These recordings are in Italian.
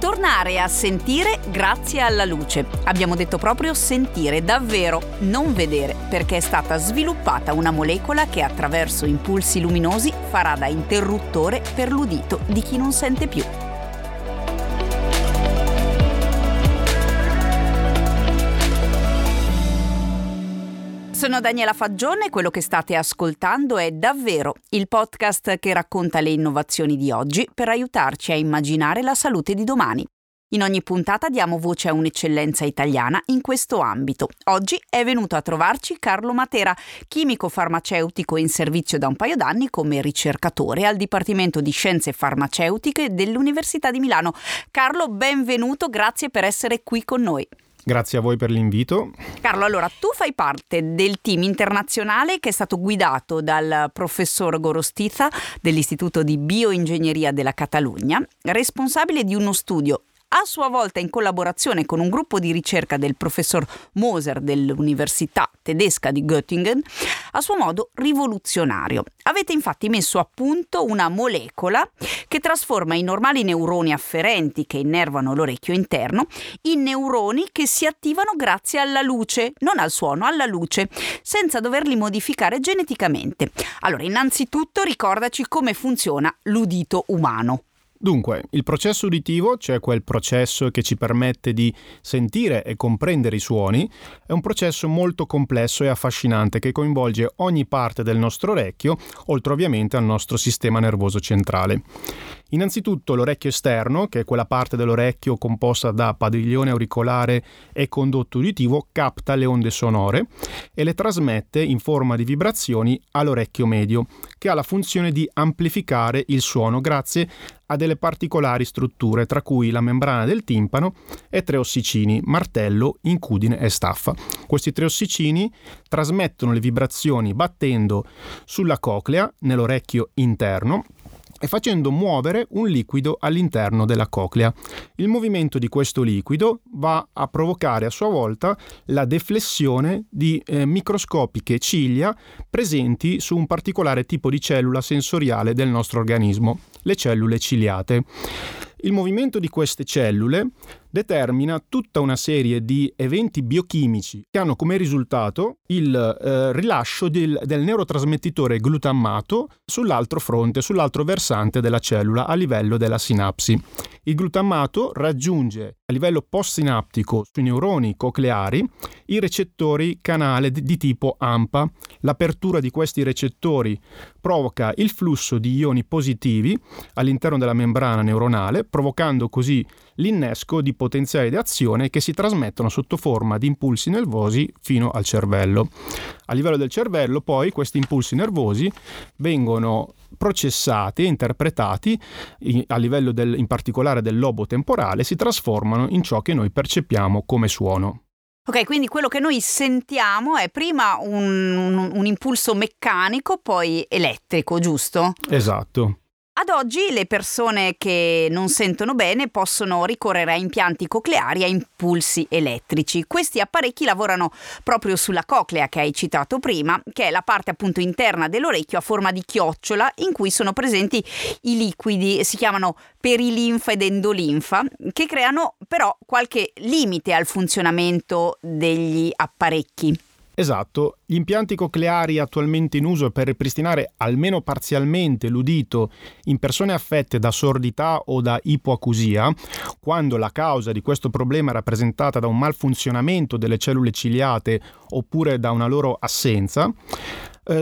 tornare a sentire grazie alla luce. Abbiamo detto proprio sentire, davvero, non vedere, perché è stata sviluppata una molecola che attraverso impulsi luminosi farà da interruttore per l'udito di chi non sente più. Sono Daniela Faggione e quello che state ascoltando è Davvero, il podcast che racconta le innovazioni di oggi per aiutarci a immaginare la salute di domani. In ogni puntata diamo voce a un'eccellenza italiana in questo ambito. Oggi è venuto a trovarci Carlo Matera, chimico farmaceutico in servizio da un paio d'anni come ricercatore al Dipartimento di Scienze Farmaceutiche dell'Università di Milano. Carlo, benvenuto, grazie per essere qui con noi. Grazie a voi per l'invito. Carlo, allora, tu fai parte del team internazionale che è stato guidato dal professor Gorostiza dell'Istituto di Bioingegneria della Catalogna, responsabile di uno studio a sua volta in collaborazione con un gruppo di ricerca del professor Moser dell'Università tedesca di Göttingen, a suo modo rivoluzionario. Avete infatti messo a punto una molecola che trasforma i normali neuroni afferenti che innervano l'orecchio interno in neuroni che si attivano grazie alla luce, non al suono, alla luce, senza doverli modificare geneticamente. Allora, innanzitutto ricordaci come funziona l'udito umano. Dunque, il processo uditivo, cioè quel processo che ci permette di sentire e comprendere i suoni, è un processo molto complesso e affascinante che coinvolge ogni parte del nostro orecchio, oltre ovviamente al nostro sistema nervoso centrale. Innanzitutto l'orecchio esterno, che è quella parte dell'orecchio composta da padiglione auricolare e condotto uditivo, capta le onde sonore e le trasmette in forma di vibrazioni all'orecchio medio, che ha la funzione di amplificare il suono grazie a delle particolari strutture, tra cui la membrana del timpano e tre ossicini, martello, incudine e staffa. Questi tre ossicini trasmettono le vibrazioni battendo sulla coclea, nell'orecchio interno, e facendo muovere un liquido all'interno della coclea. Il movimento di questo liquido va a provocare a sua volta la deflessione di microscopiche ciglia presenti su un particolare tipo di cellula sensoriale del nostro organismo, le cellule ciliate. Il movimento di queste cellule determina tutta una serie di eventi biochimici che hanno come risultato il rilascio del neurotrasmettitore glutammato sull'altro fronte, sull'altro versante della cellula a livello della sinapsi. Il glutammato raggiunge a livello postsinaptico sui neuroni cocleari i recettori canale di tipo AMPA. L'apertura di questi recettori provoca il flusso di ioni positivi all'interno della membrana neuronale, provocando così l'innesco di potenziali di azione che si trasmettono sotto forma di impulsi nervosi fino al cervello. A livello del cervello, poi, questi impulsi nervosi vengono processati e interpretati a livello in particolare del lobo temporale, si trasformano in ciò che noi percepiamo come suono. Ok, quindi quello che noi sentiamo è prima un impulso meccanico, poi elettrico, giusto? Esatto. Ad oggi le persone che non sentono bene possono ricorrere a impianti cocleari e a impulsi elettrici. Questi apparecchi lavorano proprio sulla coclea che hai citato prima, che è la parte appunto interna dell'orecchio a forma di chiocciola in cui sono presenti i liquidi, si chiamano perilinfa ed endolinfa, che creano però qualche limite al funzionamento degli apparecchi. Esatto, gli impianti cocleari attualmente in uso per ripristinare almeno parzialmente l'udito in persone affette da sordità o da ipoacusia, quando la causa di questo problema è rappresentata da un malfunzionamento delle cellule ciliate oppure da una loro assenza,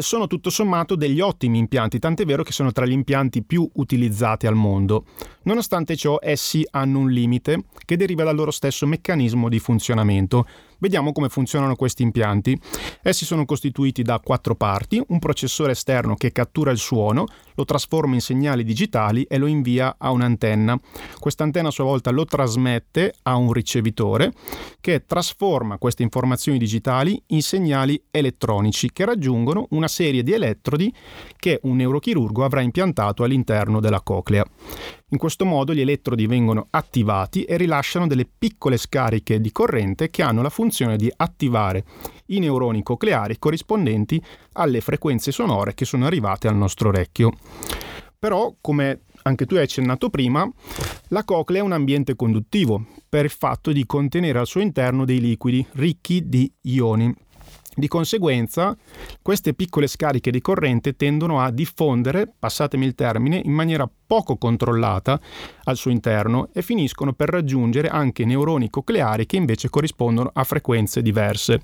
sono tutto sommato degli ottimi impianti, tant'è vero che sono tra gli impianti più utilizzati al mondo. Nonostante ciò, essi hanno un limite che deriva dal loro stesso meccanismo di funzionamento. Vediamo come funzionano questi impianti. Essi sono costituiti da quattro parti: un processore esterno che cattura il suono, lo trasforma in segnali digitali e lo invia a un'antenna. Quest'antenna a sua volta lo trasmette a un ricevitore che trasforma queste informazioni digitali in segnali elettronici che raggiungono una serie di elettrodi che un neurochirurgo avrà impiantato all'interno della coclea. In questo modo gli elettrodi vengono attivati e rilasciano delle piccole scariche di corrente che hanno la funzione di attivare i neuroni cocleari corrispondenti alle frequenze sonore che sono arrivate al nostro orecchio. Però, come anche tu hai accennato prima, la coclea è un ambiente conduttivo per il fatto di contenere al suo interno dei liquidi ricchi di ioni. Di conseguenza, queste piccole scariche di corrente tendono a diffondere, passatemi il termine, in maniera poco controllata al suo interno e finiscono per raggiungere anche neuroni cocleari che invece corrispondono a frequenze diverse.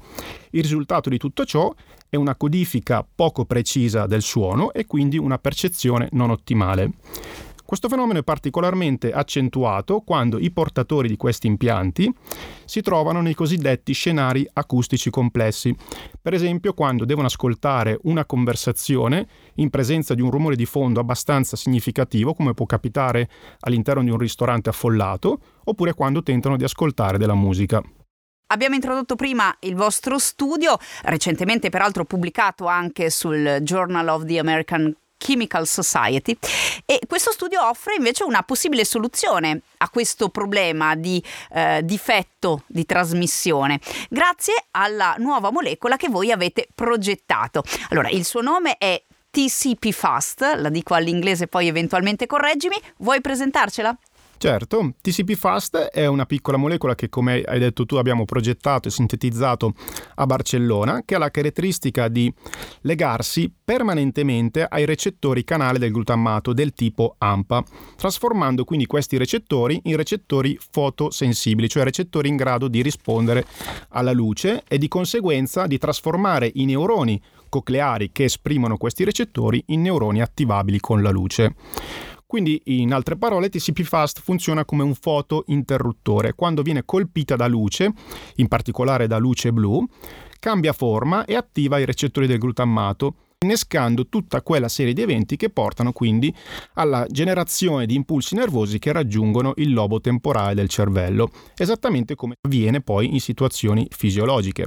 Il risultato di tutto ciò è una codifica poco precisa del suono e quindi una percezione non ottimale. Questo fenomeno è particolarmente accentuato quando i portatori di questi impianti si trovano nei cosiddetti scenari acustici complessi. Per esempio, quando devono ascoltare una conversazione in presenza di un rumore di fondo abbastanza significativo, come può capitare all'interno di un ristorante affollato, oppure quando tentano di ascoltare della musica. Abbiamo introdotto prima il vostro studio, recentemente peraltro pubblicato anche sul Journal of the American Chemical Society, e questo studio offre invece una possibile soluzione a questo problema di difetto di trasmissione grazie alla nuova molecola che voi avete progettato. Allora, il suo nome è TCP Fast, la dico all'inglese, poi eventualmente correggimi. Vuoi presentarcela? Certo, TCP Fast è una piccola molecola che, come hai detto tu, abbiamo progettato e sintetizzato a Barcellona, che ha la caratteristica di legarsi permanentemente ai recettori canale del glutammato del tipo AMPA, trasformando quindi questi recettori in recettori fotosensibili, cioè recettori in grado di rispondere alla luce e di conseguenza di trasformare i neuroni cocleari che esprimono questi recettori in neuroni attivabili con la luce. Quindi, in altre parole, TCP Fast funziona come un fotointerruttore. Quando viene colpita da luce, in particolare da luce blu, cambia forma e attiva i recettori del glutammato, innescando tutta quella serie di eventi che portano quindi alla generazione di impulsi nervosi che raggiungono il lobo temporale del cervello, esattamente come avviene poi in situazioni fisiologiche.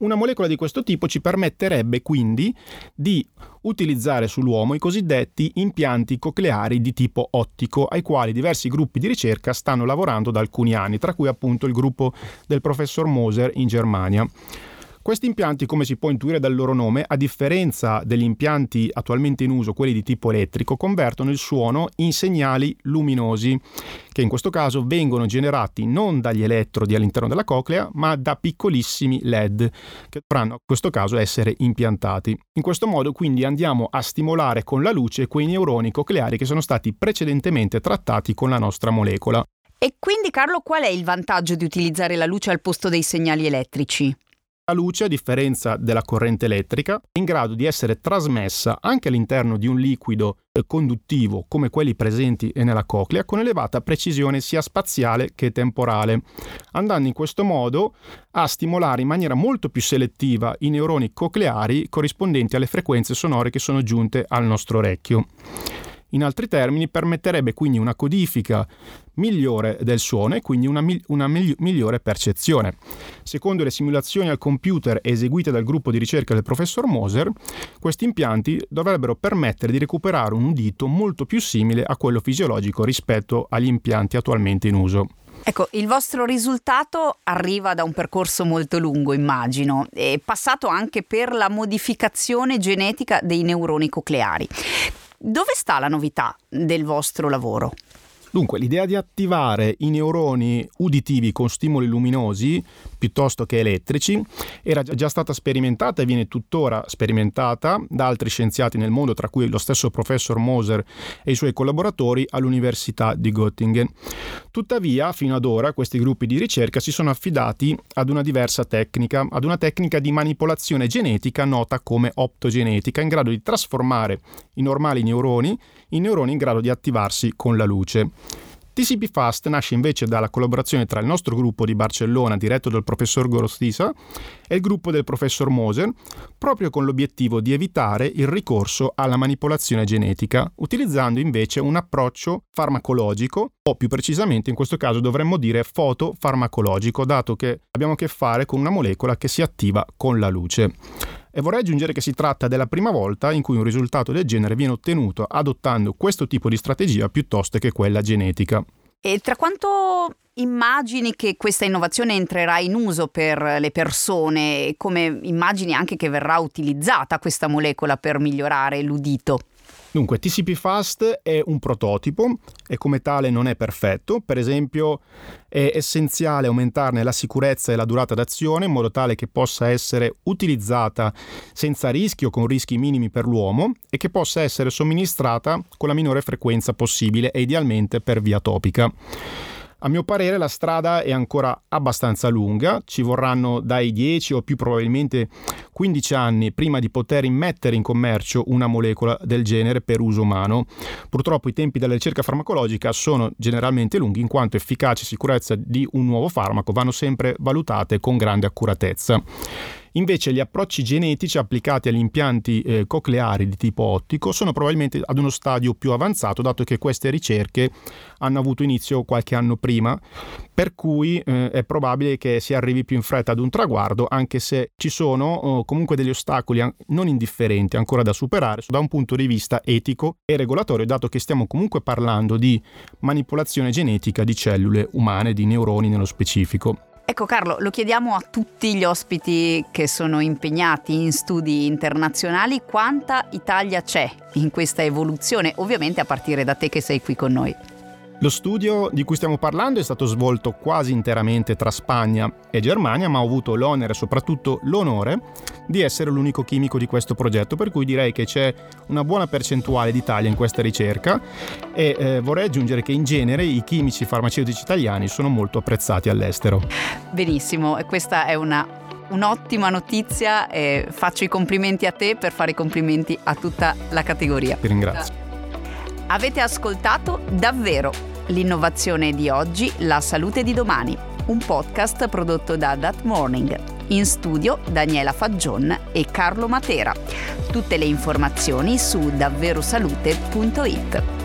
Una molecola di questo tipo ci permetterebbe quindi di utilizzare sull'uomo i cosiddetti impianti cocleari di tipo ottico, ai quali diversi gruppi di ricerca stanno lavorando da alcuni anni, tra cui appunto il gruppo del professor Moser in Germania. Questi impianti, come si può intuire dal loro nome, a differenza degli impianti attualmente in uso, quelli di tipo elettrico, convertono il suono in segnali luminosi, che in questo caso vengono generati non dagli elettrodi all'interno della coclea, ma da piccolissimi LED, che dovranno in questo caso essere impiantati. In questo modo quindi andiamo a stimolare con la luce quei neuroni cocleari che sono stati precedentemente trattati con la nostra molecola. E quindi, Carlo, qual è il vantaggio di utilizzare la luce al posto dei segnali elettrici? La luce, a differenza della corrente elettrica, è in grado di essere trasmessa anche all'interno di un liquido conduttivo come quelli presenti nella coclea con elevata precisione sia spaziale che temporale, andando in questo modo a stimolare in maniera molto più selettiva i neuroni cocleari corrispondenti alle frequenze sonore che sono giunte al nostro orecchio. In altri termini, permetterebbe quindi una codifica migliore del suono e quindi una migliore percezione. Secondo le simulazioni al computer eseguite dal gruppo di ricerca del professor Moser, questi impianti dovrebbero permettere di recuperare un udito molto più simile a quello fisiologico rispetto agli impianti attualmente in uso. Ecco, il vostro risultato arriva da un percorso molto lungo, immagino, è passato anche per la modificazione genetica dei neuroni cocleari. Dove sta la novità del vostro lavoro? Dunque, l'idea di attivare i neuroni uditivi con stimoli luminosi piuttosto che elettrici era già stata sperimentata e viene tuttora sperimentata da altri scienziati nel mondo, tra cui lo stesso professor Moser e i suoi collaboratori all'Università di Göttingen. Tuttavia, fino ad ora, questi gruppi di ricerca si sono affidati ad una diversa tecnica, ad una tecnica di manipolazione genetica nota come optogenetica, in grado di trasformare i normali neuroni in neuroni in grado di attivarsi con la luce. TCP Fast nasce invece dalla collaborazione tra il nostro gruppo di Barcellona, diretto dal professor Gorostiza, e il gruppo del professor Moser, proprio con l'obiettivo di evitare il ricorso alla manipolazione genetica, utilizzando invece un approccio farmacologico, o più precisamente in questo caso dovremmo dire fotofarmacologico, dato che abbiamo a che fare con una molecola che si attiva con la luce. E vorrei aggiungere che si tratta della prima volta in cui un risultato del genere viene ottenuto adottando questo tipo di strategia piuttosto che quella genetica. E tra quanto immagini che questa innovazione entrerà in uso per le persone e come immagini anche che verrà utilizzata questa molecola per migliorare l'udito? Dunque, TCP Fast è un prototipo e come tale non è perfetto. Per esempio è essenziale aumentarne la sicurezza e la durata d'azione in modo tale che possa essere utilizzata senza rischi o con rischi minimi per l'uomo e che possa essere somministrata con la minore frequenza possibile e idealmente per via topica. A mio parere la strada è ancora abbastanza lunga, ci vorranno dai 10 o più probabilmente 15 anni prima di poter immettere in commercio una molecola del genere per uso umano. Purtroppo i tempi della ricerca farmacologica sono generalmente lunghi in quanto efficacia e sicurezza di un nuovo farmaco vanno sempre valutate con grande accuratezza. Invece gli approcci genetici applicati agli impianti cocleari di tipo ottico sono probabilmente ad uno stadio più avanzato, dato che queste ricerche hanno avuto inizio qualche anno prima, per cui è probabile che si arrivi più in fretta ad un traguardo, anche se ci sono comunque degli ostacoli non indifferenti ancora da superare da un punto di vista etico e regolatorio, dato che stiamo comunque parlando di manipolazione genetica di cellule umane, di neuroni nello specifico. Ecco Carlo, lo chiediamo a tutti gli ospiti che sono impegnati in studi internazionali, quanta Italia c'è in questa evoluzione, ovviamente a partire da te che sei qui con noi. Lo studio di cui stiamo parlando è stato svolto quasi interamente tra Spagna e Germania, ma ho avuto l'onere e soprattutto l'onore di essere l'unico chimico di questo progetto, per cui direi che c'è una buona percentuale d'Italia in questa ricerca e vorrei aggiungere che in genere i chimici farmaceutici italiani sono molto apprezzati all'estero. Benissimo, questa è un'ottima notizia e faccio i complimenti a te per fare i complimenti a tutta la categoria. Ti ringrazio. Avete ascoltato Davvero? L'innovazione di oggi, la salute di domani, un podcast prodotto da That Morning. In studio Daniela Faggione e Carlo Matera. Tutte le informazioni su DavveroSalute.it.